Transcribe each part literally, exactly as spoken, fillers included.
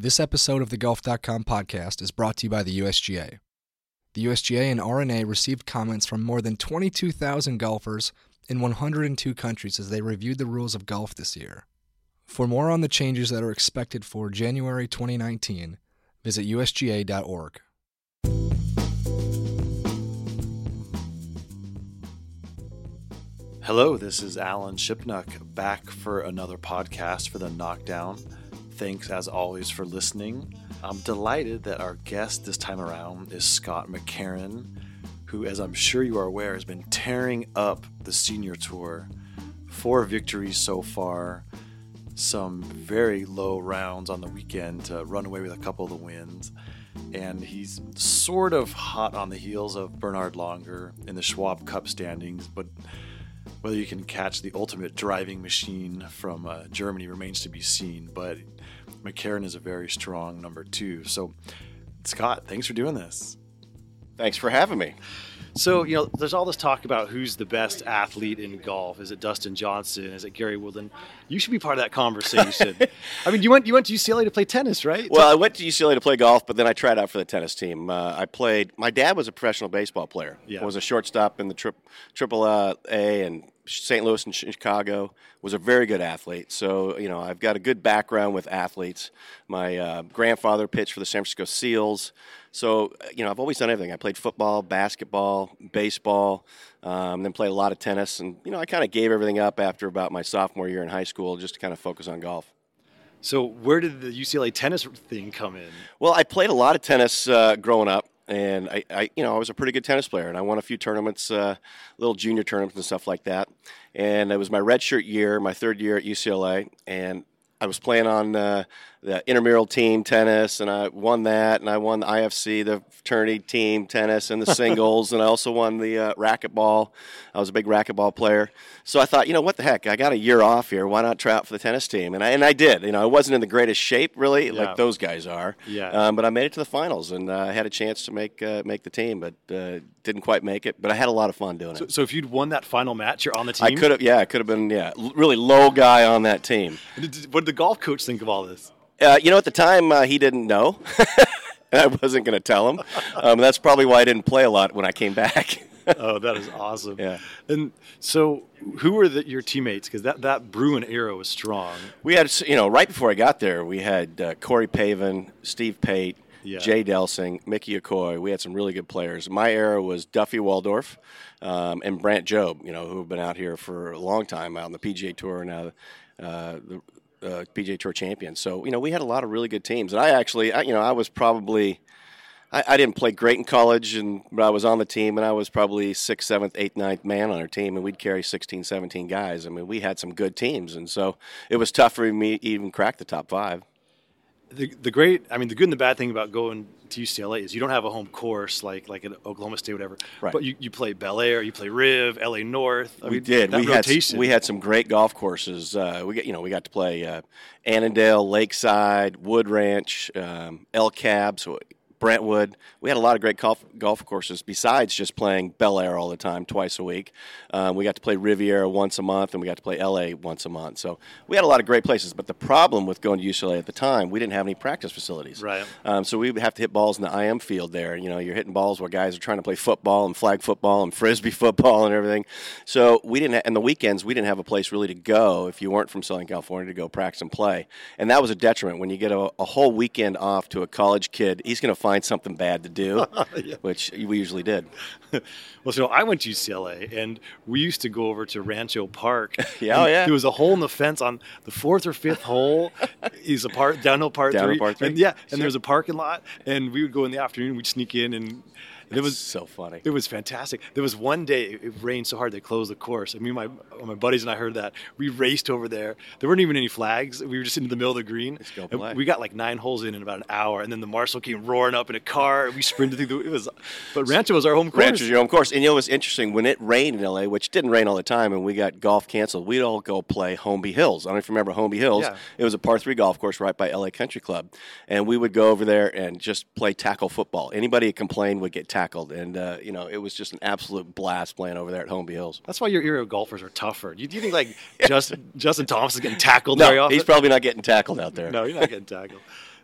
This episode of the Golf dot com podcast is brought to you by the U S G A. The U S G A and R and A received comments from more than twenty-two thousand golfers in one hundred two countries as they reviewed the rules of golf this year. For more on the changes that are expected for January twenty nineteen, visit U S G A dot org. Hello, this is Alan Shipnuck, back for another podcast for the Knockdown. Thanks, as always, for listening. I'm delighted that our guest this time around is Scott McCarron, who, as I'm sure you are aware, has been tearing up the senior tour. Four victories so far, some very low rounds on the weekend to run away with a couple of the wins. And he's sort of hot on the heels of Bernhard Langer in the Schwab Cup standings, but whether you can catch the ultimate driving machine from uh, Germany remains to be seen, but McCarron is a very strong number two. So, Scott, thanks for doing this. Thanks for having me. So, you know, there's all this talk about who's the best athlete in golf. Is it Dustin Johnson? Is it Gary Woodland? You should be part of that conversation. I mean, you went you went to U C L A to play tennis, right? Well, I went to U C L A to play golf, but then I tried out for the tennis team. Uh, I played. My dad was a professional baseball player. Yeah. I was a shortstop in the tri- Triple uh, A and Saint Louis and Chicago. Was a very good athlete. So, you know, I've got a good background with athletes. My uh, grandfather pitched for the San Francisco Seals. So, you know, I've always done everything. I played football, basketball, baseball, um, then played a lot of tennis. And, you know, I kind of gave everything up after about my sophomore year in high school just to kind of focus on golf. So where did the U C L A tennis thing come in? Well, I played a lot of tennis uh, growing up. And I, I, you know, I was a pretty good tennis player, and I won a few tournaments, uh, little junior tournaments and stuff like that. And it was my redshirt year, my third year at U C L A, and I was playing on uh, the intramural team tennis, and I won that, and I won the I F C, the fraternity team tennis, and the singles, and I also won the uh, racquetball. I was a big racquetball player. So I thought, you know, what the heck? I got a year off here. Why not try out for the tennis team? And I and I did. You know, I wasn't in the greatest shape, really, yeah. like those guys are. Yeah. Um, but I made it to the finals, and uh, I had a chance to make uh, make the team, but uh, didn't quite make it. But I had a lot of fun doing so, it. So if you'd won that final match, you're on the team? I could have, yeah. I could have been, yeah, really low guy on that team. What did the golf coach think of all this? Uh, you know, at the time, uh, he didn't know. And I wasn't going to tell him. Um, that's probably why I didn't play a lot when I came back. Oh, that is awesome. Yeah. And so who were the, your teammates? Because that, that Bruin era was strong. We had, you know, right before I got there, we had uh, Corey Pavin, Steve Pate, yeah. Jay Delsing, Mickey Okoye. We had some really good players. My era was Duffy Waldorf um, and Brant Job, you know, who have been out here for a long time, out on the P G A Tour and now uh, the Uh, P G A Tour Champions. So, you know, we had a lot of really good teams. And I actually, I, you know, I was probably, I, I didn't play great in college, and but I was on the team, and I was probably sixth, seventh, eighth, ninth man on our team, and we'd carry sixteen, seventeen guys. I mean, we had some good teams, and so it was tough for me to even crack the top five. The the great, I mean, the good and the bad thing about going to U C L A is you don't have a home course like like at Oklahoma State, whatever. Right. But you, you play Bel Air, you play Riv, L A North. I we mean, did. We rotation. had we had some great golf courses. Uh, we got you know we got to play uh, Annandale, Lakeside, Wood Ranch, um, El Cab, so Brentwood. We had a lot of great golf golf courses besides just playing Bel Air all the time, twice a week. Um, we got to play Riviera once a month, and we got to play L A once a month. So we had a lot of great places. But the problem with going to U C L A at the time, we didn't have any practice facilities. Right. Um, so we would have to hit balls in the I M field there. You know, you're hitting balls where guys are trying to play football and flag football and frisbee football and everything. So we didn't. Ha- and the weekends, we didn't have a place really to go if you weren't from Southern California to go practice and play. And that was a detriment. When you get a, a whole weekend off to a college kid, he's going to find Find something bad to do, yeah. which we usually did. Well, so I went to U C L A, and we used to go over to Rancho Park. yeah, oh, yeah. There was a hole in the fence on the fourth or fifth hole. Is a part downhill part downhill three. Part three. And, yeah, sure. And there was a parking lot, and we would go in the afternoon. We'd sneak in, and it was so funny. It was fantastic. There was one day it rained so hard they closed the course. I mean, my my buddies and I heard that. We raced over there. There weren't even any flags. We were just in the middle of the green. Let's go play. We got like nine holes in in about an hour, and then the marshal came roaring up in a car. And we sprinted through. The, it was, but Rancho was our home course. Rancho was your home course, and you know, it was interesting when it rained in L A, which didn't rain all the time, and we got golf canceled. We'd all go play Homby Hills. I don't know if you remember Homby Hills. Yeah. It was a par three golf course right by L A Country Club, and we would go over there and just play tackle football. Anybody who complained would get tackled. Tackled and uh, you know, it was just an absolute blast playing over there at Homeby Hills. That's why your era of golfers are tougher. Do you, you think like Justin Justin Thomas is getting tackled? No, very often? He's probably not getting tackled out there. No, you're not getting tackled.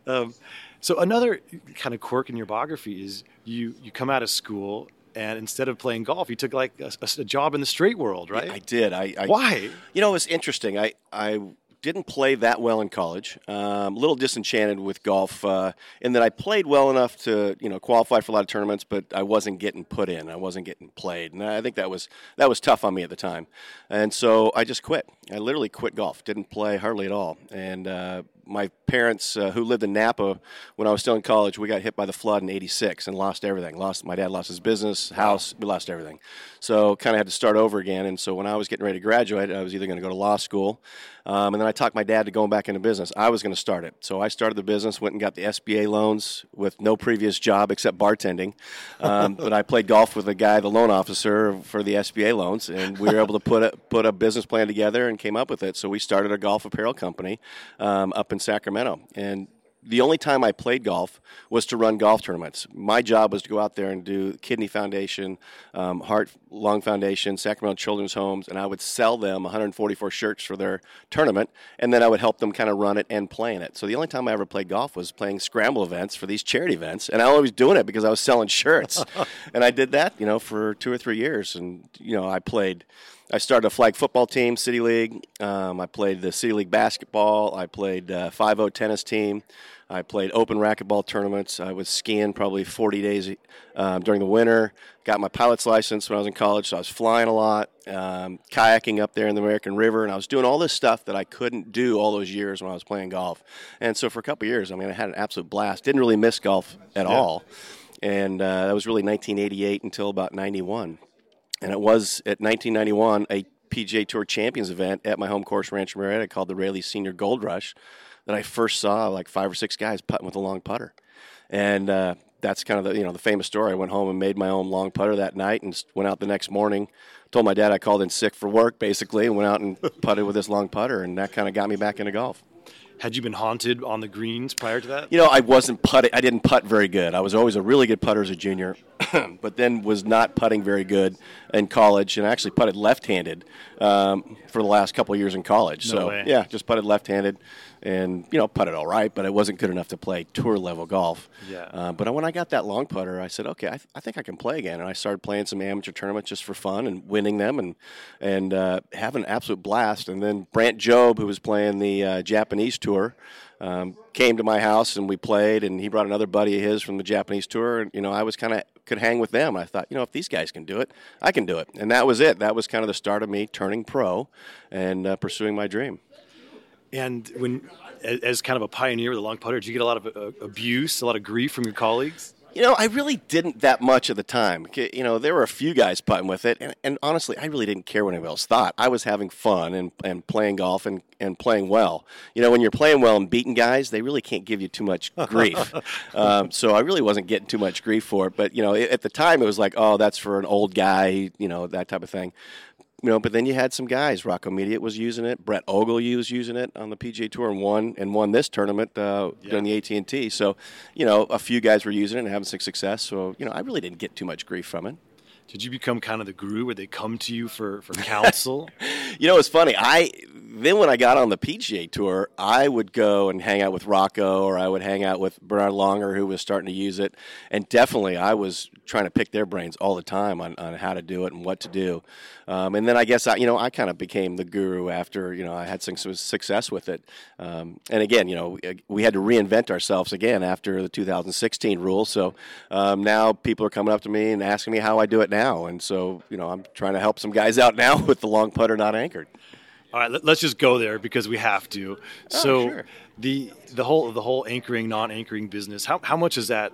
Um, so another kind of quirk in your biography is you, you come out of school and instead of playing golf, you took like a, a job in the straight world, right? I did. I, I Why? You know, it was interesting. I, I didn't play that well in college. Um, a little disenchanted with golf uh, in that I played well enough to, you know, qualify for a lot of tournaments, but I wasn't getting put in. I wasn't getting played. And I think that was that was tough on me at the time. And so I just quit. I literally quit golf. Didn't play hardly at all. And uh, my parents, uh, who lived in Napa when I was still in college, we got hit by the flood in eighty-six and lost everything. Lost My dad lost his business, house. We lost everything. So kind of had to start over again. And so when I was getting ready to graduate, I was either going to go to law school, um, and then I talked my dad to going back into business. I was going to start it. So I started the business, went and got the S B A loans with no previous job except bartending. Um, but I played golf with a guy, the loan officer for the S B A loans, and we were able to put a, put a business plan together and came up with it. So we started a golf apparel company um, up in Sacramento. And the only time I played golf was to run golf tournaments. My job was to go out there and do Kidney Foundation, um, Heart, Lung Foundation, Sacramento Children's Homes, and I would sell them one hundred forty-four shirts for their tournament, and then I would help them kind of run it and play in it. So the only time I ever played golf was playing scramble events for these charity events, and I was always doing it because I was selling shirts. And I did that, you know, for two or three years, and, you know, I played... I started a flag football team, City League. Um, I played the City League basketball. I played uh, five oh tennis team. I played open racquetball tournaments. I was skiing probably forty days um, during the winter. Got my pilot's license when I was in college, so I was flying a lot, um, kayaking up there in the American River, and I was doing all this stuff that I couldn't do all those years when I was playing golf. And so for a couple of years, I mean, I had an absolute blast. Didn't really miss golf at all. And uh, that was really nineteen eighty-eight until about ninety-one. And it was at nineteen ninety-one a P G A Tour Champions event at my home course, Rancho Marietta, called the Rayleigh Senior Gold Rush, that I first saw like five or six guys putting with a long putter. And uh, that's kind of the, you know, the famous story. I went home and made my own long putter that night and went out the next morning, told my dad I called in sick for work basically and went out and putted with this long putter, and that kind of got me back into golf. Had you been haunted on the greens prior to that? You know, I wasn't putting. I didn't putt very good. I was always a really good putter as a junior, but then was not putting very good in college, and I actually putted left-handed um, for the last couple of years in college. No so, way. yeah, just putted left-handed and, you know, putted all right, but it wasn't good enough to play tour-level golf. Yeah. Uh, but when I got that long putter, I said, okay, I, th- I think I can play again, and I started playing some amateur tournaments just for fun and winning them and, and uh, having an absolute blast. And then Brant Job, who was playing the uh, Japanese tour, um, came to my house, and we played, and he brought another buddy of his from the Japanese tour, and, you know, I was kind of could hang with them. I thought, you know, if these guys can do it, I can do it. And that was it. That was kind of the start of me turning pro and uh, pursuing my dream. And when, as kind of a pioneer with a long putter, did you get a lot of uh, abuse, a lot of grief from your colleagues? You know, I really didn't that much at the time. You know, there were a few guys putting with it, and, and honestly, I really didn't care what anybody else thought. I was having fun and, and playing golf and, and playing well. You know, when you're playing well and beating guys, they really can't give you too much grief. um, so I really wasn't getting too much grief for it. But, you know, it, at the time, it was like, oh, that's for an old guy, you know, that type of thing. You know, but then you had some guys. Rocco Mediate was using it. Brett Ogle was using it on the P G A Tour and won and won this tournament uh, yeah. during the A T and T. So, you know, a few guys were using it and having some success. So, you know, I really didn't get too much grief from it. Did you become kind of the guru where they come to you for, for counsel? You know, it's funny. I Then when I got on the P G A Tour, I would go and hang out with Rocco, or I would hang out with Bernhard Langer, who was starting to use it. And definitely I was trying to pick their brains all the time on, on how to do it and what to do. Um, and then I guess, I, you know, I kind of became the guru after, you know, I had some success with it. Um, and again, you know, we had to reinvent ourselves again after the two thousand sixteen rule. So um, now people are coming up to me and asking me how I do it now. And so, you know, I'm trying to help some guys out now with the long putter not anchored. All right, let's just go there because we have to. Oh, so sure. the the whole the whole anchoring, non-anchoring business, how how much is that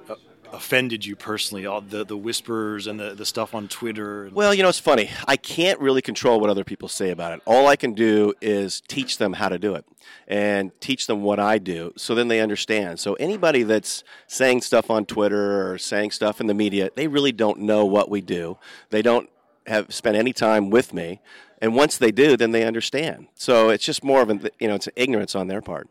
offended you personally, all the, the whispers and the, the stuff on Twitter? And- well, you know, it's funny. I can't really control what other people say about it. All I can do is teach them how to do it and teach them what I do so then they understand. So anybody that's saying stuff on Twitter or saying stuff in the media, they really don't know what we do. They don't have spent any time with me. And once they do, then they understand. So it's just more of an, you know, it's an ignorance on their part.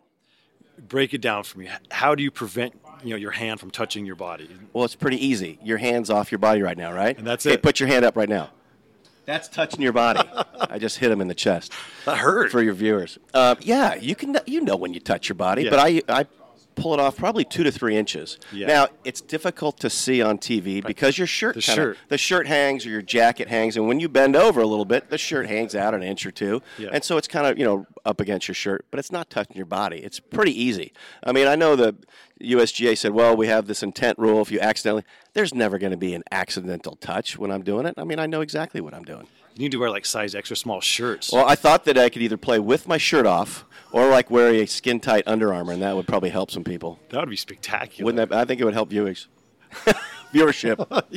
Break it down for me. How do you prevent, you know, your hand from touching your body? Well, it's pretty easy. Your hand's off your body right now, right? And that's it. Hey, put your hand up right now. That's touching your body. I just hit him in the chest. That hurt. For your viewers. Uh, yeah, you can. You know when you touch your body, yeah. But I, I pull it off probably two to three inches. Yeah. Now, it's difficult to see on T V because your shirt the kinda, shirt. the shirt hangs or your jacket hangs, and when you bend over a little bit, the shirt hangs out an inch or two. Yeah. And so it's kind of, you know, up against your shirt, but it's not touching your body. It's pretty easy. I mean, I know the U S G A said, well, we have this intent rule. If you accidentally, there's never going to be an accidental touch when I'm doing it. I mean, I know exactly what I'm doing. You need to wear, like, size extra small shirts. Well, I thought that I could either play with my shirt off or, like, wear a skin-tight Under Armour, and that would probably help some people. That would be spectacular. Wouldn't that? I think it would help viewers. Viewership.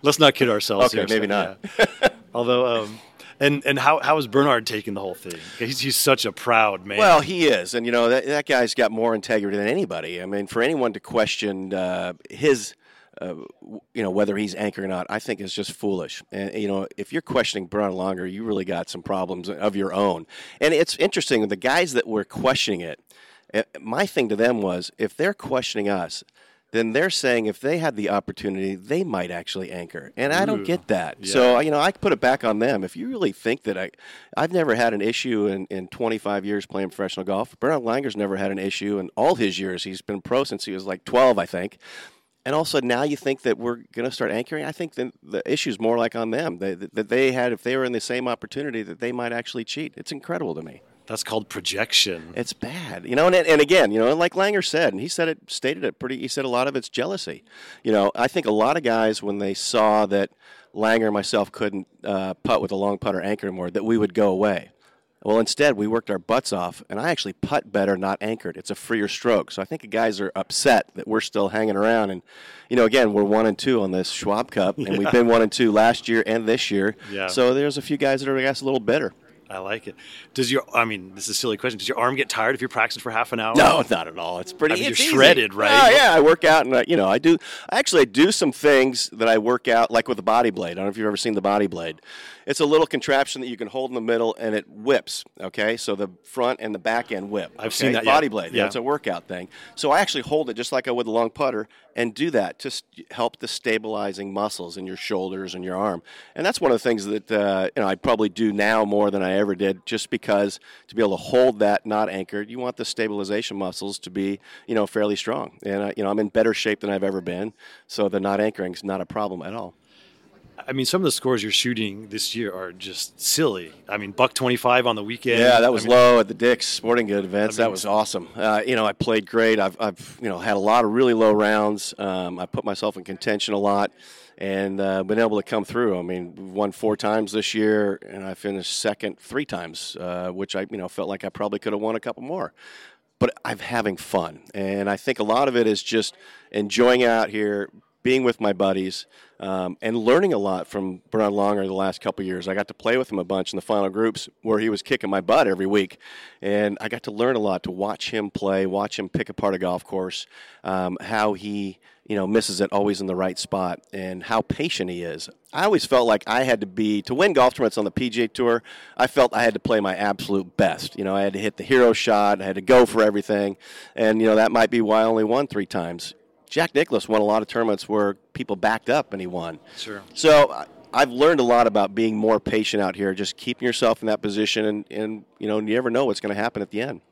Let's not kid ourselves. Okay, here, maybe so, not. Yeah. Although, um, and, and how, how is Bernhard taking the whole thing? He's, he's such a proud man. Well, he is. And, you know, that, that guy's got more integrity than anybody. I mean, for anyone to question uh, his... Uh, you know, whether he's anchored or not, I think is just foolish. And, you know, if you're questioning Bernhard Langer, you really got some problems of your own. And it's interesting, the guys that were questioning it, my thing to them was, if they're questioning us, then they're saying if they had the opportunity, they might actually anchor. And I don't Ooh, get that. Yeah. So, you know, I put it back on them. If you really think that I, I've never had an issue in, in twenty-five years playing professional golf, Bernhard Langer's never had an issue in all his years. He's been pro since he was like twelve, I think. And also now you think that we're going to start anchoring. I think the, the issue is more like on them, they, that they had, if they were in the same opportunity, that they might actually cheat. It's incredible to me. That's called projection. It's bad. You know, and, and again, you know, like Langer said, and he said it, stated it pretty, he said a lot of it's jealousy. You know, I think a lot of guys, when they saw that Langer and myself couldn't uh, putt with a long putter anchor anymore, that we would go away. Well, instead, we worked our butts off, and I actually putt better, not anchored. It's a freer stroke. So I think the guys are upset that we're still hanging around. And, you know, again, we're one and two on this Schwab Cup, and yeah. we've been one and two last year and this year. Yeah. So there's a few guys that are, I guess, a little bitter. I like it. Does your, I mean, this is a silly question. Does your arm get tired if you're practicing for half an hour? No, not at all. It's pretty, I mean, it's you're easy. Shredded, right? Oh, yeah, I work out and, I, you know, I do, actually I do some things that I work out, like with the body blade. I don't know if you've ever seen the body blade. It's a little contraption that you can hold in the middle and it whips, okay? So the front and the back end whip. I've okay? seen that, Body yeah. blade, yeah. You know, it's a workout thing. So I actually hold it just like I would a long putter and do that to help the stabilizing muscles in your shoulders and your arm. And that's one of the things that, uh, you know, I probably do now more than I ever did, just because to be able to hold that not anchored, you want the stabilization muscles to be, you know, fairly strong. And uh, you know, I'm in better shape than I've ever been, so the not anchoring is not a problem at all. I mean, some of the scores you're shooting this year are just silly. I mean, buck twenty-five on the weekend. Yeah, that was I mean, low at the Dick's Sporting Good events. I mean, that was awesome. Uh, you know, I played great. I've, I've, you know, had a lot of really low rounds. Um, I put myself in contention a lot. And uh, been able to come through. I mean, we won four times this year, and I finished second three times, uh, which I, you know, felt like I probably could have won a couple more. But I'm having fun, and I think a lot of it is just enjoying out here, being with my buddies, um, and learning a lot from Bernhard Langer the last couple of years. I got to play with him a bunch in the final groups where he was kicking my butt every week, and I got to learn a lot, to watch him play, watch him pick apart a golf course, um, how he, you know, misses it always in the right spot, and how patient he is. I always felt like I had to be, to win golf tournaments on the P G A Tour, I felt I had to play my absolute best. You know, I had to hit the hero shot, I had to go for everything, and, you know, that might be why I only won three times. Jack Nicklaus won a lot of tournaments where people backed up and he won. Sure. So I've learned a lot about being more patient out here, just keeping yourself in that position, and, and you know, you never know what's going to happen at the end.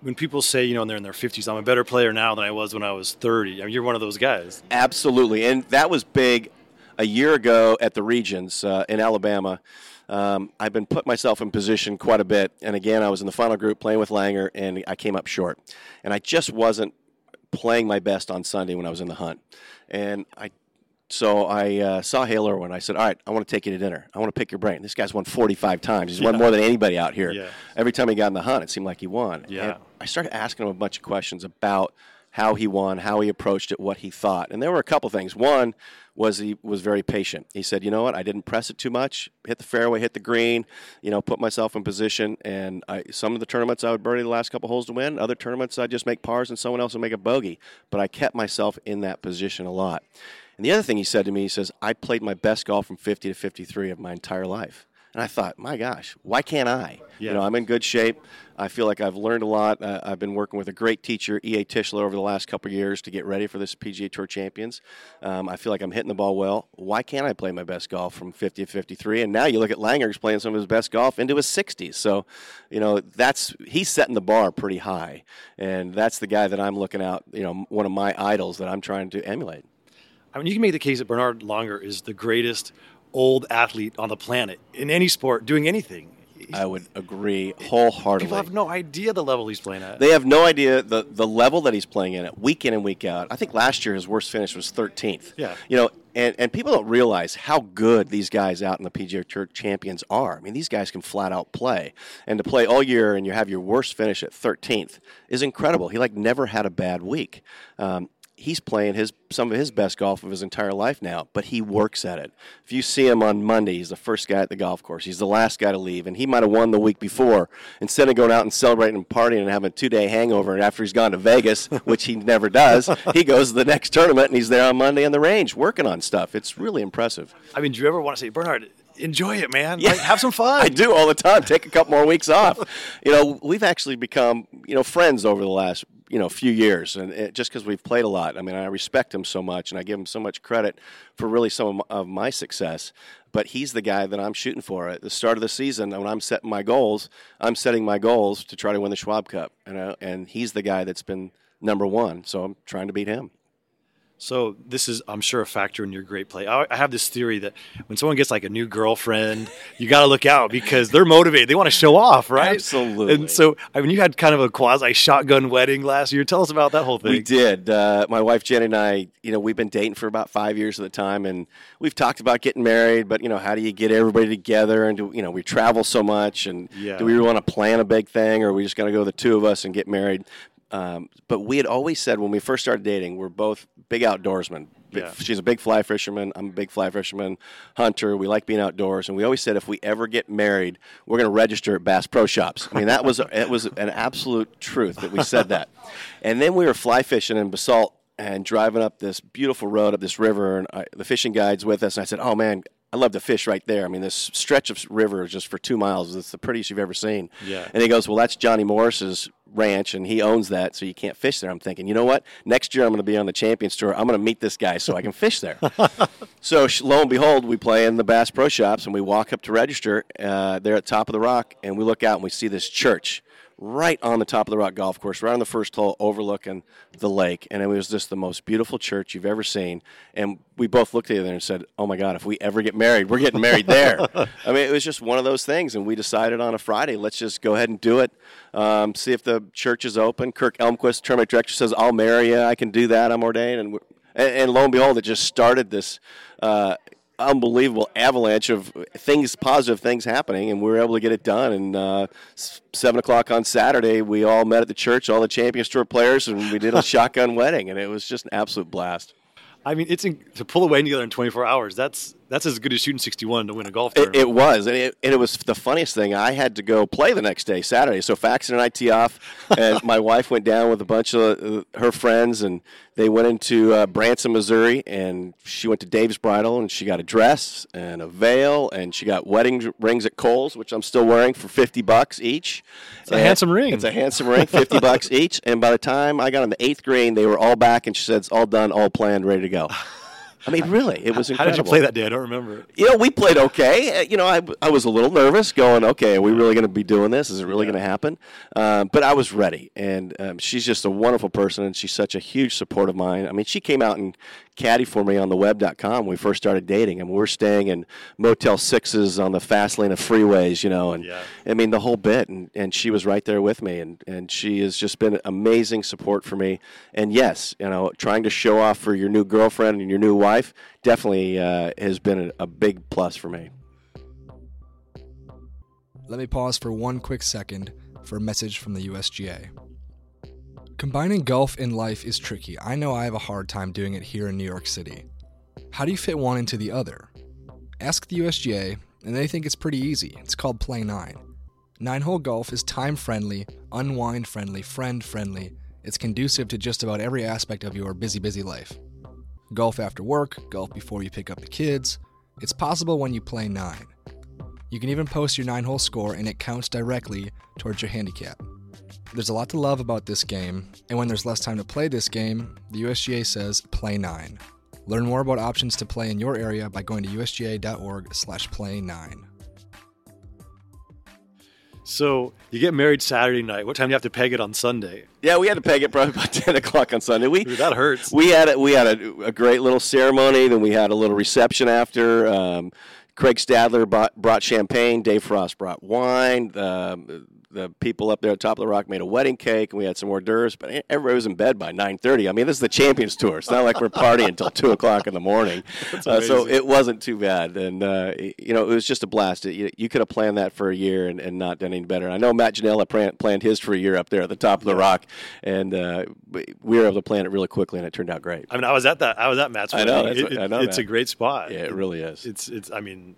When people say, you know, they're in their fifties, I'm a better player now than I was when I was thirty. I mean, you're one of those guys. Absolutely. And that was big a year ago at the Regions uh, in Alabama. Um, I've been put myself in position quite a bit. And, again, I was in the final group playing with Langer, and I came up short. And I just wasn't playing my best on Sunday when I was in the hunt. And I so I uh, saw Hale Irwin. I said, all right, I want to take you to dinner. I want to pick your brain. This guy's won forty-five times. He's yeah. won more than anybody out here. Yeah. Every time he got in the hunt, it seemed like he won. Yeah. And I started asking him a bunch of questions about how he won, how he approached it, what he thought. And there were a couple things. One was he was very patient. He said, you know what, I didn't press it too much, hit the fairway, hit the green, you know, put myself in position. And I, some of the tournaments I would birdie the last couple holes to win. Other tournaments I'd just make pars and someone else would make a bogey. But I kept myself in that position a lot. And the other thing he said to me, he says, I played my best golf from fifty to fifty-three of my entire life. And I thought, my gosh, why can't I? Yeah. You know, I'm in good shape. I feel like I've learned a lot. Uh, I've been working with a great teacher, E A. Tischler, over the last couple of years to get ready for this P G A Tour Champions. Um, I feel like I'm hitting the ball well. Why can't I play my best golf from fifty to fifty-three? And now you look at Langer's playing some of his best golf into his sixties. So, you know, that's he's setting the bar pretty high. And that's the guy that I'm looking out, you know, one of my idols that I'm trying to emulate. I mean, you can make the case that Bernhard Langer is the greatest old athlete on the planet in any sport doing anything. I would agree wholeheartedly. People have no idea the level he's playing at. They have no idea the, the level that he's playing in at week in and week out. I think last year his worst finish was thirteenth. Yeah. You know, and, and people don't realize how good these guys out in the P G A Tour Champions are. I mean, these guys can flat out play. And to play all year and you have your worst finish at thirteenth is incredible. He, like, never had a bad week. Um, He's playing his some of his best golf of his entire life now, but he works at it. If you see him on Monday, he's the first guy at the golf course. He's the last guy to leave, and he might have won the week before. Instead of going out and celebrating and partying and having a two-day hangover, and after he's gone to Vegas, which he never does, he goes to the next tournament, and he's there on Monday on the range working on stuff. It's really impressive. I mean, do you ever want to say, Bernhard, enjoy it, man. Yeah. Like, have some fun. I do all the time. Take a couple more weeks off. You know, we've actually become, you know, friends over the last, you know, few years, and it, just because we've played a lot. I mean, I respect him so much, and I give him so much credit for really some of my, of my success. But he's the guy that I'm shooting for at the start of the season. When I'm setting my goals, I'm setting my goals to try to win the Schwab Cup, you know, and he's the guy that's been number one. So I'm trying to beat him. So this is, I'm sure, a factor in your great play. I have this theory that when someone gets like a new girlfriend, you got to look out because they're motivated. They want to show off, right? Absolutely. And so, I mean, you had kind of a quasi-shotgun wedding last year. Tell us about that whole thing. We did. Uh, my wife, Jen, and I, you know, we've been dating for about five years at the time, and we've talked about getting married, but, you know, how do you get everybody together? And, do, you know, we travel so much, and yeah. do we really want to plan a big thing, or are we just going to go the two of us and get married? Um, but we had always said when we first started dating, we're both big outdoorsmen. Yeah. She's a big fly fisherman. I'm a big fly fisherman, hunter. We like being outdoors. And we always said if we ever get married, we're going to register at Bass Pro Shops. I mean, that was it was an absolute truth that we said that. And then we were fly fishing in Basalt and driving up this beautiful road, up this river. And I, the fishing guide's with us. And I said, oh, man, I love to fish right there. I mean, this stretch of river is just for two miles. It's the prettiest you've ever seen. Yeah. And he goes, well, that's Johnny Morris's ranch, and he owns that, so you can't fish there. I'm thinking, you know what? Next year I'm going to be on the Champions Tour. I'm going to meet this guy so I can fish there. So lo and behold, we play in the Bass Pro Shops, and we walk up to register uh, there at Top of the Rock, and we look out, and we see this church right on the Top of the Rock golf course, right on the first hole, overlooking the lake. And it was just the most beautiful church you've ever seen. And we both looked at each other and said, oh, my God, if we ever get married, we're getting married there. I mean, it was just one of those things. And we decided on a Friday, let's just go ahead and do it, um, see if the church is open. Kirk Elmquist, tournament director, says, I'll marry you. I can do that. I'm ordained. And, and, and lo and behold, it just started this uh, unbelievable avalanche of things, positive things happening, and we were able to get it done. And uh, seven o'clock on Saturday, we all met at the church, all the Champions Tour players, and we did a shotgun wedding, and it was just an absolute blast. I mean, it's in, to pull a wedding together in twenty-four hours. That's that's as good as shooting sixty-one to win a golf tournament. It, it was, and it, and it was the funniest thing. I had to go play the next day, Saturday. So Faxon and I tee off, and my wife went down with a bunch of her friends, and they went into uh, Branson, Missouri, and she went to Dave's Bridal, and she got a dress and a veil, and she got wedding rings at Kohl's, which I'm still wearing for fifty bucks each. It's and a handsome ring. It's a handsome ring, fifty bucks each. And by the time I got on the eighth green, they were all back, and she said, it's all done, all planned, ready to go. I mean, really, it was incredible. How did you play that day? I don't remember. You know, we played okay. You know, I, I was a little nervous going, okay, are we really going to be doing this? Is it really yeah. going to happen? Um, but I was ready, and um, she's just a wonderful person, and she's such a huge support of mine. I mean, she came out and caddy for me on the web dot com when we first started dating, and we were staying in Motel sixes on the fast lane of freeways, you know, and yeah. I mean, the whole bit, and, and she was right there with me, and, and she has just been amazing support for me. And yes, you know, trying to show off for your new girlfriend and your new wife definitely uh, has been a, a big plus for me. Let me pause for one quick second for a message from the U S G A. Combining golf and life is tricky. I know I have a hard time doing it here in New York City. How do you fit one into the other? Ask the U S G A, and they think it's pretty easy. It's called Play nine. Nine-hole golf is time-friendly, unwind-friendly, friend-friendly. It's conducive to just about every aspect of your busy, busy life. Golf after work, golf before you pick up the kids. It's possible when you play nine. You can even post your nine-hole score and it counts directly towards your handicap. There's a lot to love about this game, and when there's less time to play this game, the U S G A says play nine. Learn more about options to play in your area by going to U S G A dot org slash play nine. So you get married Saturday night. What time do you have to peg it on Sunday? Yeah, we had to peg it probably about ten o'clock on Sunday. We Dude, that hurts. We had a, we had a, a great little ceremony. Then we had a little reception after. Um, Craig Stadler bought, brought champagne. Dave Frost brought wine. Um, the people up there at Top of the Rock made a wedding cake, and we had some hors d'oeuvres. But everybody was in bed by nine thirty. I mean, this is the Champions Tour. It's not like we're partying until two o'clock in the morning. Uh, so it wasn't too bad, and uh, you know, it was just a blast. It, you, you could have planned that for a year and, and not done any better. I know Matt Janella plan, planned his for a year up there at the Top of the Rock, and uh, we were able to plan it really quickly, and it turned out great. I mean, I was at that. I was at Matt's. I know. That's it, what, I know it's Matt. A great spot. Yeah, it really is. It's. It's. I mean.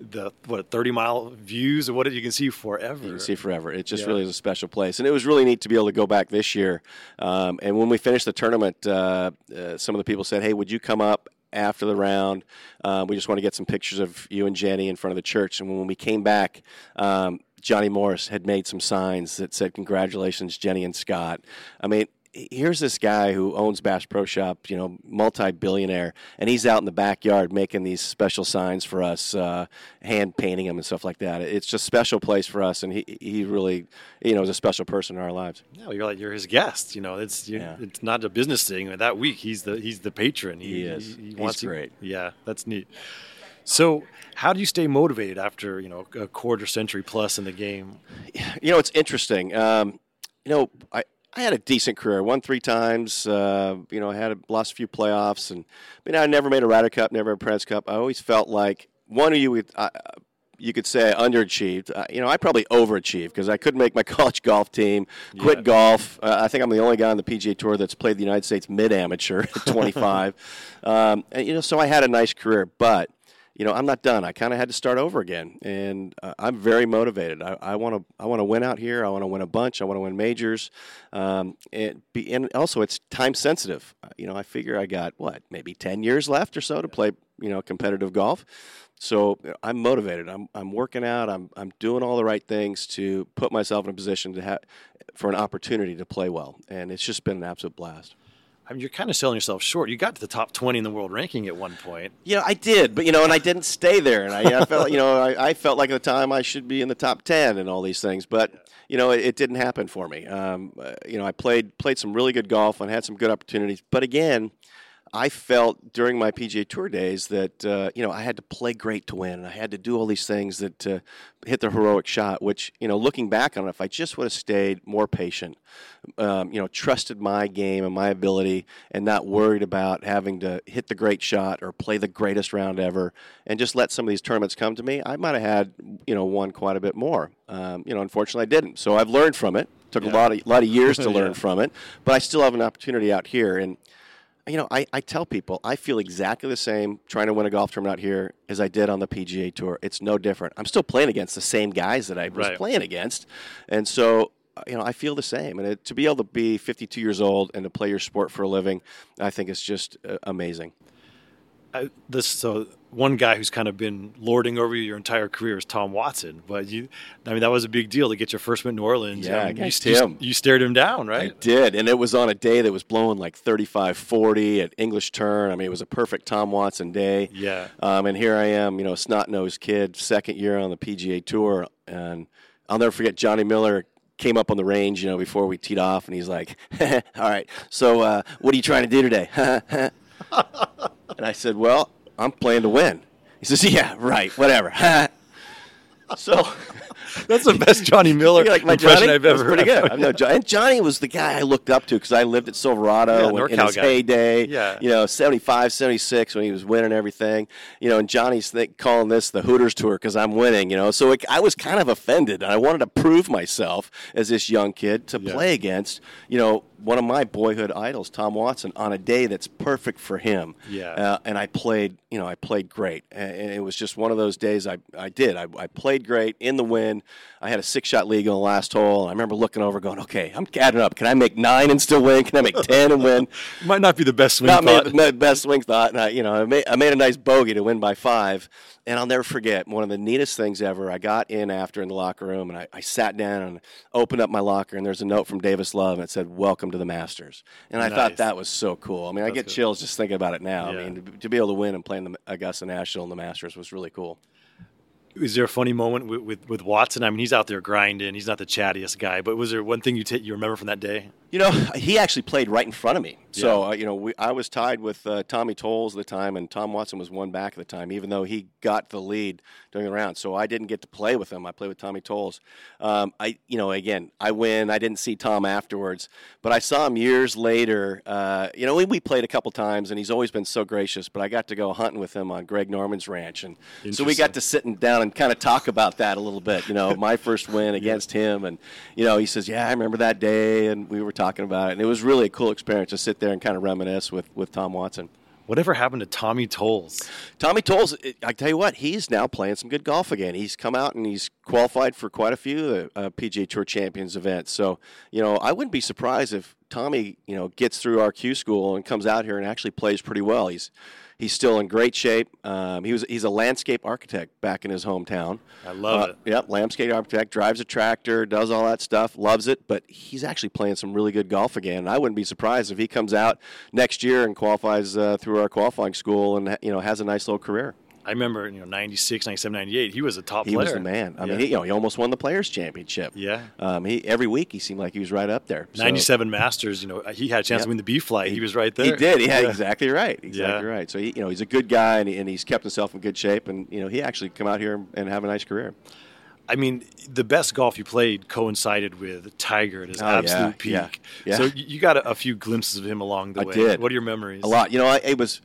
The what thirty mile views of what you can see forever. You can see forever. It just yeah. really is a special place, and it was really neat to be able to go back this year. Um, and when we finished the tournament, uh, uh, some of the people said, "Hey, would you come up after the round? Uh, we just want to get some pictures of you and Jenny in front of the church." And when we came back, um, Johnny Morris had made some signs that said, "Congratulations, Jenny and Scott." I mean, here's this guy who owns Bass Pro Shops, you know, multi-billionaire, and he's out in the backyard making these special signs for us, uh, hand painting them and stuff like that. It's just a special place for us, and he he really, you know, is a special person in our lives. No, you're like you're his guest. You know, it's yeah. it's not a business thing. That week, he's the he's the patron. He, he is. He, he wants he's great. To, yeah, that's neat. So how do you stay motivated after, you know, a quarter century plus in the game? You know, it's interesting. Um, you know, I. I had a decent career. I won three times. Uh, you know, I had a, lost a few playoffs, and but I never made a Ryder Cup, never a President's Cup. I always felt like one of you would, uh, you could say, I underachieved. Uh, you know, I probably overachieved because I couldn't make my college golf team. Quit yeah. golf. Uh, I think I'm the only guy on the P G A Tour that's played the United States mid-amateur at twenty-five. um, and, you know, so I had a nice career, but. You know, I'm not done. I kind of had to start over again, and uh, I'm very motivated. I want to, I want to win out here. I want to win a bunch. I want to win majors, um, and be, and also it's time sensitive. You know, I figure I got what maybe ten years left or so to play, you know, competitive golf. So you know, I'm motivated. I'm I'm working out. I'm I'm doing all the right things to put myself in a position to have for an opportunity to play well, and it's just been an absolute blast. I mean, you're kind of selling yourself short. You got to the top twenty in the world ranking at one point. Yeah, I did, but you know, and I didn't stay there, and I, I felt, you know, I, I felt like at the time I should be in the top ten and all these things, but you know, it, it didn't happen for me. Um, you know, I played played some really good golf and had some good opportunities, but again, I felt during my P G A Tour days that uh, you know I had to play great to win, and I had to do all these things that uh, hit the heroic shot. Which you know, looking back on it, if I just would have stayed more patient, um, you know, trusted my game and my ability, and not worried about having to hit the great shot or play the greatest round ever, and just let some of these tournaments come to me, I might have had you know won quite a bit more. Um, you know, unfortunately, I didn't. So I've learned from it. Took yeah. a lot of lot of years to learn yeah. from it, but I still have an opportunity out here and. You know, I, I tell people I feel exactly the same trying to win a golf tournament out here as I did on the P G A Tour. It's no different. I'm still playing against the same guys that I was right. playing against. And so, you know, I feel the same. And it, to be able to be fifty-two years old and to play your sport for a living, I think it's just uh, amazing. I, this so one guy who's kind of been lording over you your entire career is Tom Watson. But, you, I mean, that was a big deal to get your first win in New Orleans. Yeah, I mean, against you, him. You, you stared him down, right? I did, and it was on a day that was blowing like thirty-five forty at English Turn. I mean, it was a perfect Tom Watson day. Yeah. Um, and here I am, you know, a snot-nosed kid, second year on the P G A Tour. And I'll never forget Johnny Miller came up on the range, you know, before we teed off, and he's like, all right, so uh, what are you trying to do today? And I said, well, I'm playing to win. He says, yeah, right, whatever. So that's the best Johnny Miller like my impression Johnny? I've ever heard. Pretty good. I know Johnny. And Johnny was the guy I looked up to because I lived at Silverado yeah, in his guy. heyday, yeah. you know, seventy-five, seventy-six when he was winning everything. You know, and Johnny's th- calling this the Hooters Tour because I'm winning, you know. So it, I was kind of offended. I wanted to prove myself as this young kid to yeah. play against, you know, one of my boyhood idols, Tom Watson, on a day that's perfect for him. Yeah. Uh, and I played, you know, I played great. And it was just one of those days I, I did. I, I played great in the win. I had a six-shot lead on the last hole. And I remember looking over going, okay, I'm gathering up. Can I make nine and still win? Can I make ten and win? Might not be the best swing not thought. Not the best swing thought. And I, you know, I made, I made a nice bogey to win by five. And I'll never forget, one of the neatest things ever, I got in after in the locker room, and I, I sat down and opened up my locker, and there's a note from Davis Love, and it said, welcome to the Masters. And I nice. thought that was so cool. I mean, That's I get good. chills just thinking about it now. Yeah. I mean, to, to be able to win and play in the Augusta National and the Masters was really cool. Is there a funny moment with, with, with Watson? I mean, he's out there grinding. He's not the chattiest guy. But was there one thing you t- you remember from that day? You know, he actually played right in front of me. Yeah. So, uh, you know, we, I was tied with uh, Tommy Tolles at the time, and Tom Watson was one back at the time, even though he got the lead during the round. So I didn't get to play with him. I played with Tommy Tolles. Um, I, you know, again, I win. I didn't see Tom afterwards. But I saw him years later. Uh, you know, we, we played a couple times, and he's always been so gracious. But I got to go hunting with him on Greg Norman's ranch. And so we got to sitting down and kind of talk about that a little bit. You know, my first win against him. And, you know, he says, yeah, I remember that day. And we were talking about it. And it was really a cool experience to sit there and kind of reminisce with, with Tom Watson. Whatever happened to Tommy Tolles? Tommy Tolles, I tell you what, he's now playing some good golf again. He's come out and he's qualified for quite a few uh, P G A Tour Champions events. So, you know, I wouldn't be surprised if Tommy, you know, gets through our Q school and comes out here and actually plays pretty well. He's he's still in great shape. Um, he was he's a landscape architect back in his hometown. I love uh, it. Yep, landscape architect, drives a tractor, does all that stuff, loves it. But he's actually playing some really good golf again. And I wouldn't be surprised if he comes out next year and qualifies uh, through our qualifying school and, you know, has a nice little career. I remember, you know, ninety-six, ninety-seven, ninety-eight, he was a top he player. He was the man. I yeah. mean, he, you know, he almost won the Players' Championship. Yeah. Um, he every week he seemed like he was right up there. So. ninety-seven Masters, you know, he had a chance yeah. to win the B-flight. He, he was right there. He did. He had yeah. exactly right. Exactly yeah. right. So, he, you know, he's a good guy, and, he, and he's kept himself in good shape. And, you know, he actually come out here and have a nice career. I mean, the best golf you played coincided with Tiger at his oh, absolute yeah. peak. Yeah. Yeah. So you got a, a few glimpses of him along the I way. I did. What are your memories? A lot. You know, I, it was...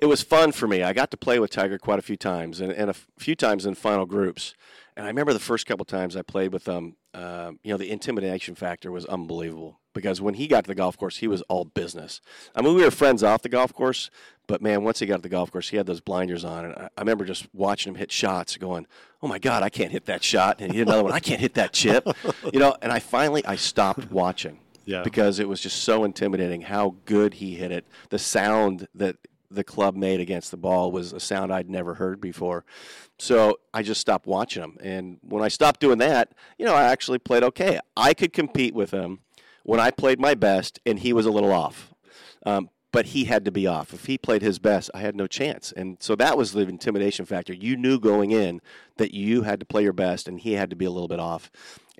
It was fun for me. I got to play with Tiger quite a few times, and, and a f- few times in final groups. And I remember the first couple times I played with him, um, you know, the intimidation factor was unbelievable. Because when he got to the golf course, he was all business. I mean, we were friends off the golf course, but, man, once he got to the golf course, he had those blinders on. And I, I remember just watching him hit shots going, oh, my God, I can't hit that shot. And he hit another one, I can't hit that chip. You know, and I finally, I stopped watching. Yeah. Because it was just so intimidating how good he hit it, the sound that – the club made against the ball was a sound I'd never heard before. So I just stopped watching him. And when I stopped doing that, you know, I actually played okay. I could compete with him when I played my best, and he was a little off. Um, but he had to be off. If he played his best, I had no chance. And so that was the intimidation factor. You knew going in that you had to play your best, and he had to be a little bit off.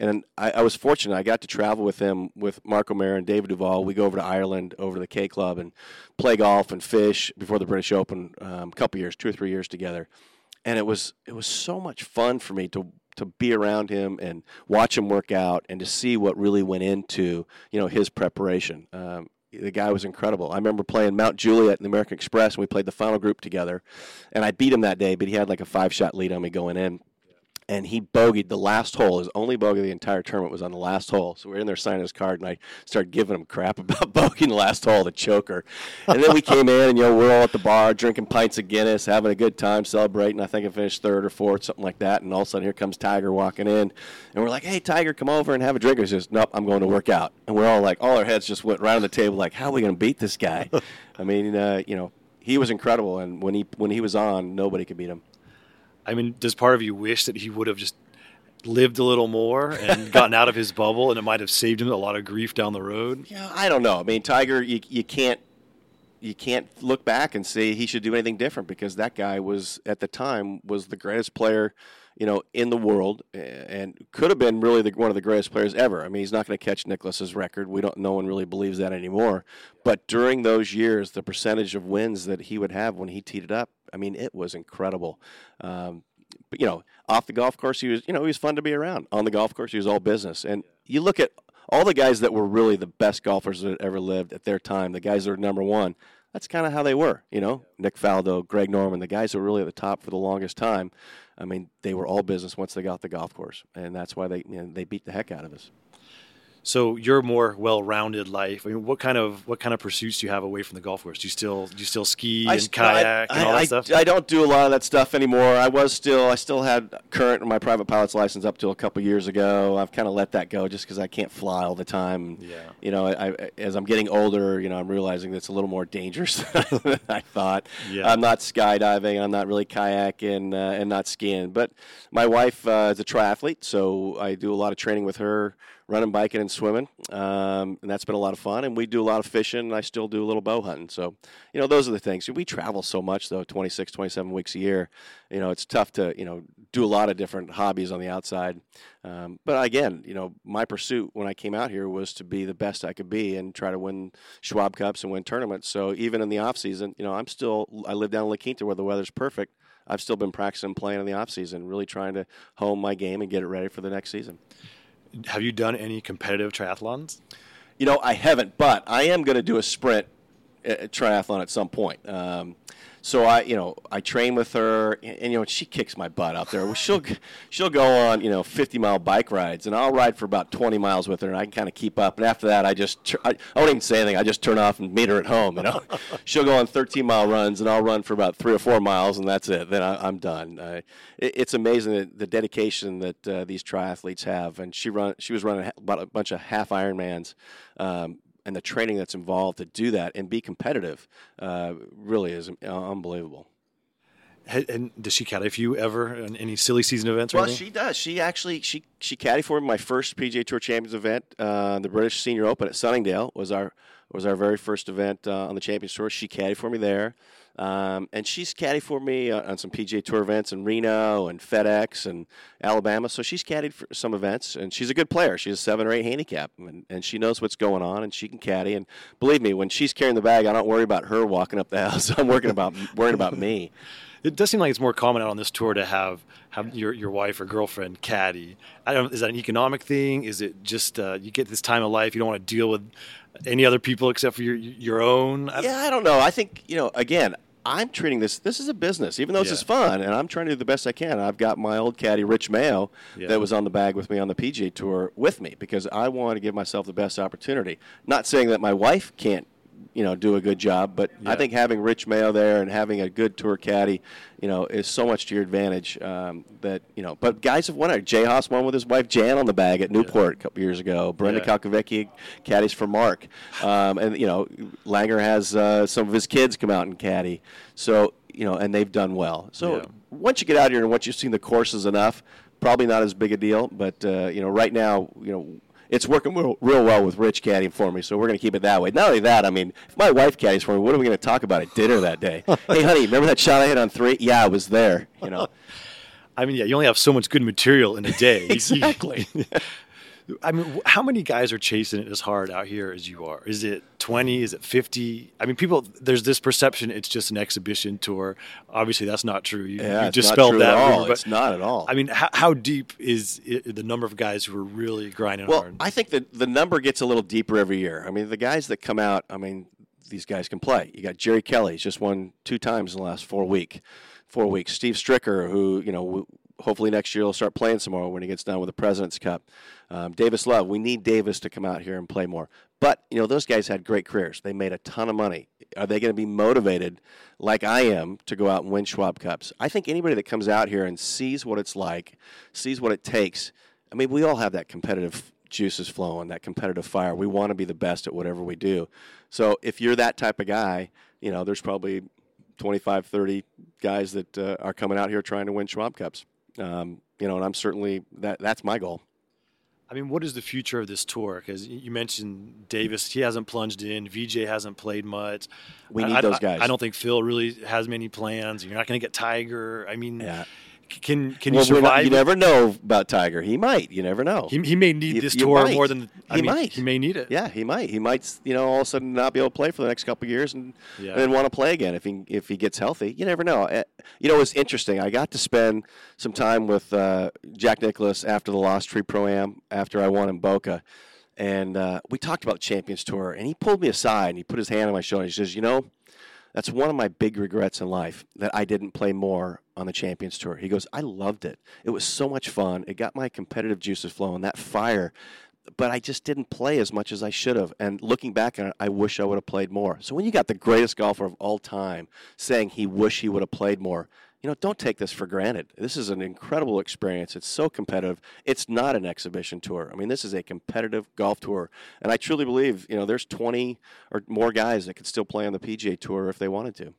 And I, I was fortunate. I got to travel with him, with Mark O'Meara and David Duval. We go over to Ireland, over to the K Club, and play golf and fish before the British Open. Um, a couple years, two or three years together, and it was it was so much fun for me to to be around him and watch him work out and to see what really went into, you know, his preparation. Um, The guy was incredible. I remember playing Mount Juliet in the American Express, and we played the final group together. And I beat him that day, but he had like a five-shot lead on me going in. And he bogeyed the last hole. His only bogey of the entire tournament was on the last hole. So we were in there signing his card, and I started giving him crap about bogeying the last hole, the choker. And then we came in, and, you know, we're all at the bar drinking pints of Guinness, having a good time, celebrating. I think I finished third or fourth, something like that. And all of a sudden, here comes Tiger walking in. And we're like, hey, Tiger, come over and have a drink. And he says, nope, I'm going to work out. And we're all like, all our heads just went right on the table like, how are we going to beat this guy? I mean, uh, you know, he was incredible. And when he when he was on, nobody could beat him. I mean, does part of you wish that he would have just lived a little more and gotten out of his bubble, and it might have saved him a lot of grief down the road? Yeah, I don't know. I mean, Tiger, you you can't you can't look back and say he should do anything different, because that guy was, at the time, was the greatest player, you know, in the world, and could have been really the, one of the greatest players ever. I mean, he's not going to catch Nicklaus's record. We don't. No one really believes that anymore. But during those years, the percentage of wins that he would have when he teed it up, I mean, it was incredible. Um, but, you know, off the golf course, he was, you know, he was fun to be around. On the golf course, he was all business. And you look at all the guys that were really the best golfers that ever lived at their time, the guys that were number one, that's kind of how they were, you know. Nick Faldo, Greg Norman, the guys who were really at the top for the longest time, I mean, they were all business once they got the golf course. And that's why they, you know, they beat the heck out of us. So your more well-rounded life. I mean, what kind of what kind of pursuits do you have away from the golf course? Do you still do you still ski and I, kayak I, and all I, that stuff? I don't do a lot of that stuff anymore. I was still I still had current my private pilot's license up till a couple years ago. I've kind of let that go just because I can't fly all the time. Yeah. You know, I, I, as I'm getting older, you know, I'm realizing that's a little more dangerous than I thought. Yeah. I'm not skydiving. I'm not really kayaking uh, and not skiing. But my wife uh, is a triathlete, so I do a lot of training with her. Running, biking, and swimming, um, and that's been a lot of fun. And we do a lot of fishing, and I still do a little bow hunting. So, you know, those are the things. We travel so much, though, twenty-six, twenty-seven weeks a year. You know, it's tough to, you know, do a lot of different hobbies on the outside. Um, but, again, you know, my pursuit when I came out here was to be the best I could be and try to win Schwab Cups and win tournaments. So even in the off season, you know, I'm still – I live down in La Quinta where the weather's perfect. I've still been practicing playing in the off season, really trying to hone my game and get it ready for the next season. Have you done any competitive triathlons? You know, I haven't, but I am going to do a sprint a triathlon at some point. Um, so I, you know, I train with her, and, and you know, she kicks my butt out there. She'll she'll go on, you know, fifty mile bike rides, and I'll ride for about twenty miles with her, and I can kind of keep up. And after that, I just tr- I, I won't even say anything. I just turn off and meet her at home. You know, she'll go on thirteen mile runs, and I'll run for about three or four miles, and that's it. Then I, I'm done. I, it, it's amazing the, the dedication that uh, these triathletes have. And she run she was running about a bunch of half Ironmans. Um, And the training that's involved to do that and be competitive uh, really is unbelievable. And does she caddy for you ever in any silly season events? Well, or anything? She does. She actually she she caddied for my first P G A Tour Champions event, uh, the British Senior Open at Sunningdale was our was our very first event uh, on the Champions Tour. She caddied for me there, um, and she's caddied for me uh, on some P G A Tour events in Reno and FedEx and Alabama. So she's caddied for some events, and she's a good player. She's a seven or eight handicap, and, and she knows what's going on, and she can caddy. And believe me, when she's carrying the bag, I don't worry about her walking up the house. I'm working about worrying about me. It does seem like it's more common out on this tour to have, have your, your wife or girlfriend caddy. I don't. Is that an economic thing? Is it just uh, you get this time of life, you don't want to deal with any other people except for your your own? I yeah, I don't know. I think, you know, again, I'm treating this, this is a business, even though this yeah. is fun, and I'm trying to do the best I can. I've got my old caddy, Rich Mayo, yeah. that was on the bag with me on the P G A Tour with me because I want to give myself the best opportunity. Not saying that my wife can't, you know, do a good job. But yeah. I think having Rich Mayo there and having a good tour caddy, you know, is so much to your advantage um, that, you know. But guys have won it. Jay Haas won with his wife Jan on the bag at Newport yeah. a couple years ago. Brenda yeah. Kalkovecki caddies for Mark. Um, and, you know, Langer has uh, some of his kids come out and caddy. So, you know, and they've done well. So yeah. once you get out here and once you've seen the courses enough, probably not as big a deal. But, uh, you know, right now, you know, it's working real, real well with Rich caddying for me, so we're going to keep it that way. Not only that, I mean, if my wife caddies for me, what are we going to talk about at dinner that day? Hey, honey, remember that shot I hit on three? Yeah, I was there, you know. I mean, yeah, you only have so much good material in a day. Exactly. I mean, how many guys are chasing it as hard out here as you are? Is it twenty? Is it fifty? I mean, people, there's this perception it's just an exhibition tour. Obviously, that's not true. You, yeah, you just spelled that. At all. But, it's not at all. I mean, how, how deep is it, the number of guys who are really grinding well, hard? Well, I think that the number gets a little deeper every year. I mean, the guys that come out, I mean, these guys can play. You got Jerry Kelly. He's just won two times in the last four week, four weeks. Steve Stricker, who, you know, we, hopefully next year he'll start playing some more when he gets done with the President's Cup. Um, Davis Love, we need Davis to come out here and play more. But, you know, those guys had great careers. They made a ton of money. Are they going to be motivated like I am to go out and win Schwab Cups? I think anybody that comes out here and sees what it's like, sees what it takes, I mean, we all have that competitive juices flowing, that competitive fire. We want to be the best at whatever we do. So if you're that type of guy, you know, there's probably twenty-five, thirty guys that uh, are coming out here trying to win Schwab Cups. Um, you know, and I'm certainly that that's my goal. I mean, what is the future of this tour? Because you mentioned Davis, he hasn't plunged in. V J hasn't played much. We need I, those guys. I, I don't think Phil really has many plans. You're not going to get Tiger. I mean, yeah. can can well, you survive? Not, you never know about Tiger. He might. You never know. He, he may need you, this you tour might. more than I he mean, might. He may need it. Yeah, he might. He might. You know, all of a sudden not be able to play for the next couple of years and, yeah. and then want to play again if he if he gets healthy. You never know. You know, it's interesting. I got to spend some time with uh, Jack Nicklaus after the Lost Tree Pro-Am, after I won in Boca. And uh, we talked about Champions Tour. And he pulled me aside, and he put his hand on my shoulder. And he says, you know, that's one of my big regrets in life, that I didn't play more on the Champions Tour. He goes, I loved it. It was so much fun. It got my competitive juices flowing. That fire, but I just didn't play as much as I should have. And looking back on it, I wish I would have played more. So when you got the greatest golfer of all time saying he wish he would have played more, you know, don't take this for granted. This is an incredible experience. It's so competitive. It's not an exhibition tour. I mean, this is a competitive golf tour. And I truly believe, you know, there's twenty or more guys that could still play on the P G A Tour if they wanted to.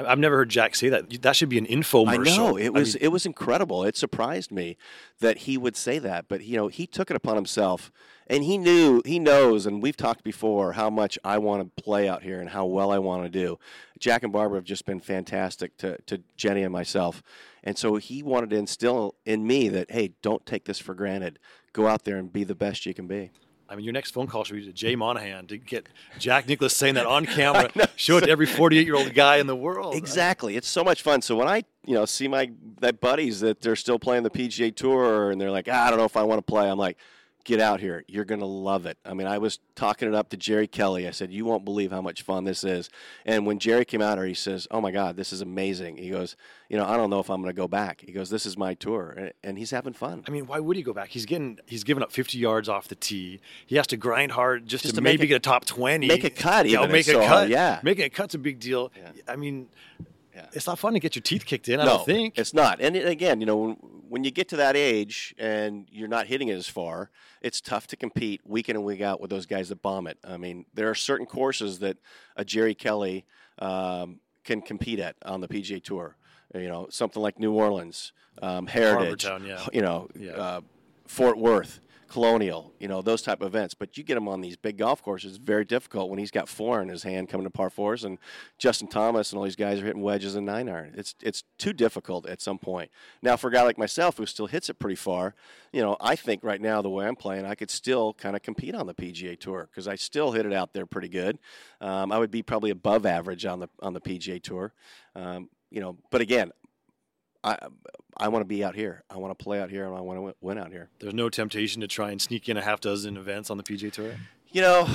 I've never heard Jack say that. That should be an infomercial. I know. It was I mean, it was incredible. It surprised me that he would say that. But, you know, he took it upon himself. And he knew, he knows, and we've talked before, how much I want to play out here and how well I want to do. Jack and Barbara have just been fantastic to, to Jenny and myself. And so he wanted to instill in me that, hey, don't take this for granted. Go out there and be the best you can be. I mean, your next phone call should be to Jay Monahan to get Jack Nicklaus saying that on camera. Show it to every forty-eight-year-old guy in the world. Exactly. Right? It's so much fun. So when I, you know, see my, my buddies that they're still playing the P G A Tour and they're like, ah, I don't know if I want to play, I'm like, get out here. You're going to love it. I mean, I was talking it up to Jerry Kelly. I said, you won't believe how much fun this is. And when Jerry came out here, he says, oh, my God, this is amazing. He goes, you know, I don't know if I'm going to go back. He goes, this is my tour. And he's having fun. I mean, why would he go back? He's getting, he's giving up fifty yards off the tee. He has to grind hard just, just to, to maybe a, get a top twenty. Make a cut. You know, even. Make it's a so cut. Hard, yeah. Making a cut's a big deal. Yeah. I mean, yeah. It's not fun to get your teeth kicked in, I no, don't think. It's not. And again, you know, when, when you get to that age and you're not hitting it as far, it's tough to compete week in and week out with those guys that bomb it. I mean, there are certain courses that a Jerry Kelly um, can compete at on the P G A Tour. You know, something like New Orleans, um, Heritage, Harbortown, yeah. you know, yeah. uh, Fort Worth, Colonial, you know, those type of events. But you get him on these big golf courses, it's very difficult when he's got four in his hand coming to par fours, and Justin Thomas and all these guys are hitting wedges and nine iron. It's it's too difficult at some point. Now, for a guy like myself who still hits it pretty far, you know, I think right now the way I'm playing, I could still kind of compete on the P G A Tour because I still hit it out there pretty good. Um, I would be probably above average on the on the P G A Tour, um, you know. But again, I. I want to be out here. I want to play out here, and I want to win out here. There's no temptation to try and sneak in a half dozen events on the P G A Tour? You know,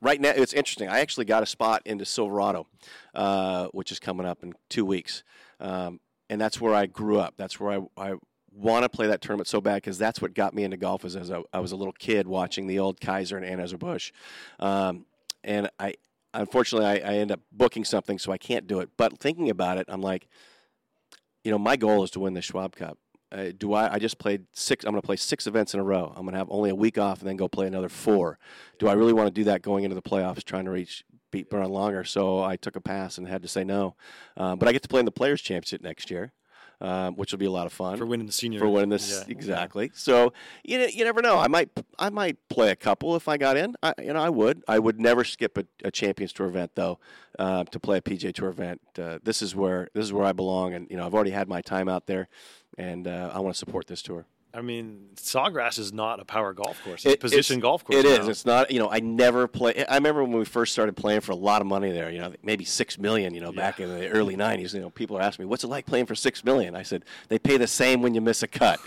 right now it's interesting. I actually got a spot into Silverado, uh, which is coming up in two weeks. Um, and that's where I grew up. That's where I, I want to play that tournament so bad because that's what got me into golf as I, I was a little kid watching the old Kaiser and Anheuser-Busch. Um, and I unfortunately, I, I end up booking something, so I can't do it. But thinking about it, I'm like, you know, my goal is to win the Schwab Cup. Uh, do I? I just played six. I'm going to play six events in a row. I'm going to have only a week off and then go play another four. Do I really want to do that going into the playoffs, trying to reach beat Bernhard Langer? So I took a pass and had to say no. Uh, but I get to play in the Players Championship next year, uh, which will be a lot of fun for winning the senior. For winning this, yeah. Exactly. So you know, you never know. I might I might play a couple if I got in. I, you know, I would. I would never skip a, a Champions Tour event though. Uh, to play a P G A Tour event, uh, this is where this is where I belong, and you know I've already had my time out there, and uh, I want to support this tour. I mean, Sawgrass is not a power golf course; it's a position golf course. It is. It's not. You know, I never play. I remember when we first started playing for a lot of money there. You know, maybe six million. You know, back yeah. in the early nineties. You know, people are asking me, "What's it like playing for six million?" I said, "They pay the same when you miss a cut."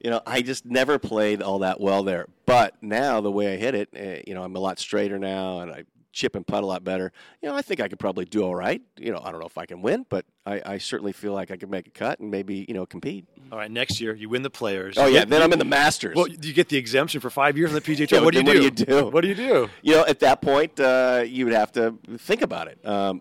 You know, I just never played all that well there. But now the way I hit it, you know, I'm a lot straighter now, and I chip and putt a lot better. You know, I think I could probably do all right. You know, I don't know if I can win, but I, I certainly feel like I could make a cut and maybe, you know, compete. All right, next year you win the Players. Oh, yeah, then I'm in the Masters. Well, you get the exemption for five years on the P G A Tour. Yeah, what do you do? What do you do? What do you do? You know, at that point, uh, you would have to think about it. Um,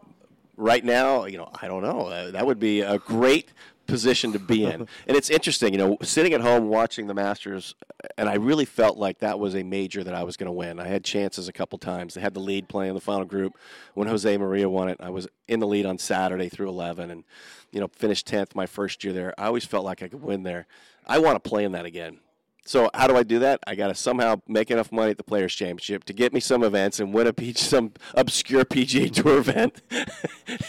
right now, you know, I don't know. Uh, that would be a great position to be in. And it's interesting, you know, sitting at home watching the Masters, and I really felt like that was a major that I was going to win. I had chances a couple times. They had the lead playing the final group. When Jose Maria won it, I was in the lead on Saturday through eleven and, you know, finished tenth my first year there. I always felt like I could win there. I want to play in that again. So how do I do that? I got to somehow make enough money at the Players' Championship to get me some events and win a P- some obscure P G A Tour event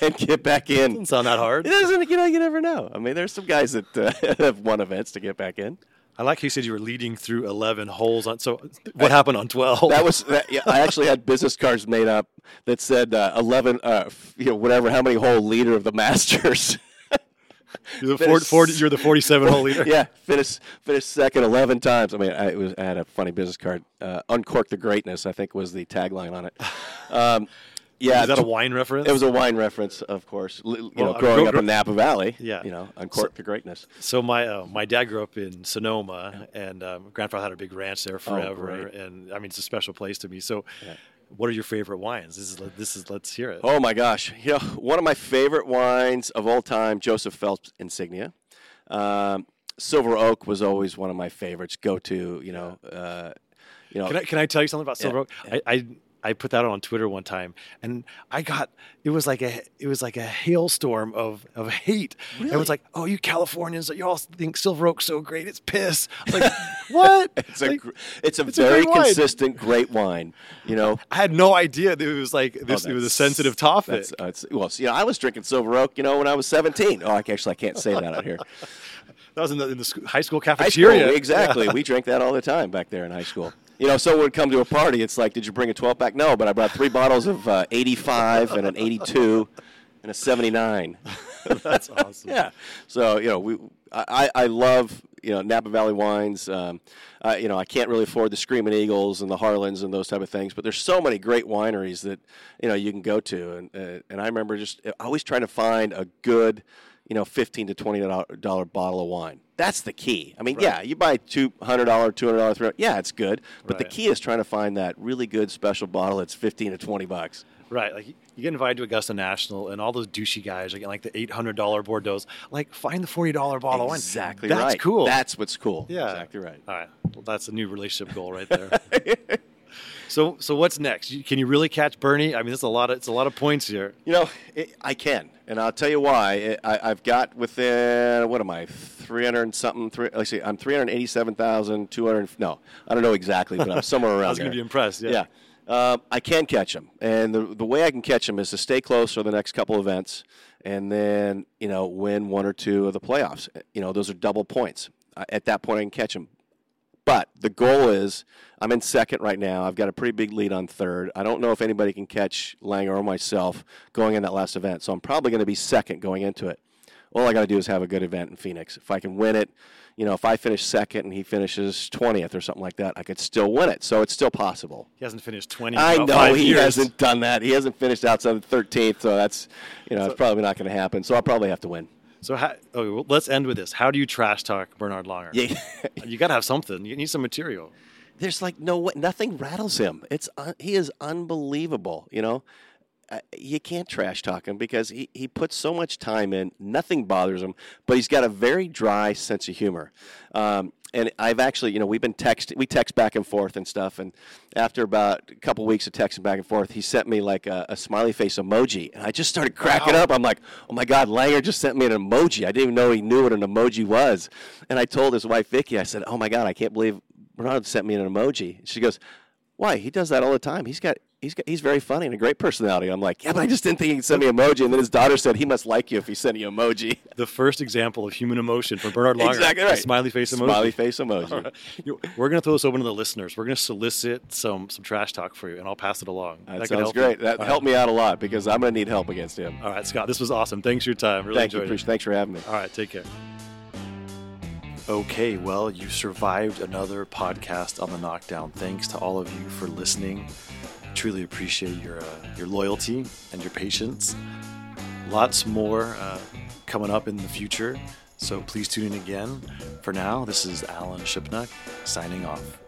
and get back in. It doesn't sound that hard. It doesn't, you know, you never know. I mean, there's some guys that uh, have won events to get back in. I like how you said you were leading through eleven holes. On, so what I, happened on twelve? That was that, yeah, I actually had business cards made up that said uh, eleven, uh, you know, whatever, how many hole leader of the Masters. You're the, finish, forty, you're the forty-seven-hole leader. Yeah, finished finished second eleven times. I mean, I, it was, I had a funny business card. Uh, Uncork the Greatness, I think, was the tagline on it. Um, Yeah, is that a wine reference? It was a wine reference, of course. You well, know, growing grew, up in Napa Valley, yeah. you know, on court so, to greatness. So my uh, my dad grew up in Sonoma, yeah. and um, grandfather had a big ranch there forever, oh, and I mean, it's a special place to me. So, yeah. What are your favorite wines? This is this is let's hear it. Oh my gosh, you know, one of my favorite wines of all time, Joseph Phelps Insignia. Um, Silver Oak was always one of my favorites. Go to, you know, uh, you know. Can I can I tell you something about Silver yeah, Oak? Yeah. I. I I put that on Twitter one time, and I got it was like a it was like a hailstorm of of hate. Really? It was like, "Oh, you Californians, you all think Silver Oak's so great, it's piss." I'm like, what? It's like, a it's a it's very a great consistent wine. Great wine. You know, I had no idea that it was like this. Oh, it was a sensitive topic. Uh, well, you know, I was drinking Silver Oak, you know, when I was seventeen. Oh, I actually I can't say that out here. That was in the, in the high school cafeteria. High school, exactly. Yeah. We drank that all the time back there in high school. You know, someone would come to a party. It's like, did you bring a twelve-pack? No, but I brought three bottles of uh, eighty-five and an eighty-two and a seventy-nine. That's awesome. Yeah. So, you know, we I, I love, you know, Napa Valley wines. Um, uh, you know, I can't really afford the Screaming Eagles and the Harlins and those type of things, but there's so many great wineries that, you know, you can go to. And uh, and I remember just always trying to find a good, you know, fifteen to twenty dollars bottle of wine. That's the key. I mean, right. yeah, you buy two hundred dollars, two hundred dollars, three hundred dollars. Yeah, it's good. But right. the key is trying to find that really good special bottle that's fifteen to twenty bucks. Right. Like, you get invited to Augusta National and all those douchey guys are getting like the eight hundred dollars Bordeaux's. Like, find the forty dollars bottle. Exactly wine. That's right. That's cool. That's what's cool. Yeah. Exactly right. All right. Well, that's a new relationship goal right there. So, so what's next? Can you really catch Bernie? I mean, it's a lot of it's a lot of points here. You know, it, I can, and I'll tell you why. It, I, I've got within what am I, three hundred something? Three, let's see, I'm three hundred eighty-seven thousand two hundred. No, I don't know exactly, but I'm somewhere around. I was going to be impressed. Yeah, yeah. Uh, I can catch him, and the the way I can catch him is to stay close for the next couple events, and then you know win one or two of the playoffs. You know, those are double points. At that point, I can catch him. But the goal is, I'm in second right now. I've got a pretty big lead on third. I don't know if anybody can catch Langer or myself going in that last event, so I'm probably going to be second going into it. All I got to do is have a good event in Phoenix. If I can win it, you know, if I finish second and he finishes twentieth or something like that, I could still win it. So it's still possible. He hasn't finished twentieth. I know he years. hasn't done that. He hasn't finished outside the thirteenth, so that's, you know, so, it's probably not going to happen. So I'll probably have to win. So how, okay, well, let's end with this. How do you trash talk Bernhard Langer? Yeah. You got to have something. You need some material. There's like no way, nothing rattles him. It's uh, he is unbelievable. You know, uh, you can't trash talk him because he, he puts so much time in. Nothing bothers him, but he's got a very dry sense of humor. Um, and I've actually, you know, we've been texting, we text back and forth and stuff. And after about a couple of weeks of texting back and forth, he sent me like a, a smiley face emoji, and I just started cracking wow. up. I'm like, oh my God, Langer just sent me an emoji. I didn't even know he knew what an emoji was. And I told his wife Vicky, I said, oh my God, I can't believe Bernard sent me an emoji. She goes, "Why? He does that all the time. He's got, he's got, he's very funny and a great personality." I'm like, "Yeah, but I just didn't think he'd send me an emoji." And then his daughter said, "He must like you if he sent you an emoji." The first example of human emotion from Bernhard Langer. Exactly right. A smiley face emoji. Smiley face emoji. Right. You know, we're gonna throw this open to the listeners. We're gonna solicit some some trash talk for you, and I'll pass it along. That, that sounds great. You. That all helped right. me out a lot because I'm gonna need help against him. All right, Scott, this was awesome. Thanks for your time. Really Thank enjoyed you. it. Thanks for having me. All right, take care. Okay, well, you survived another podcast on The Knockdown. Thanks to all of you for listening. I truly appreciate your uh, your loyalty and your patience. Lots more uh, coming up in the future, so please tune in again. For now, this is Alan Shipnuck signing off.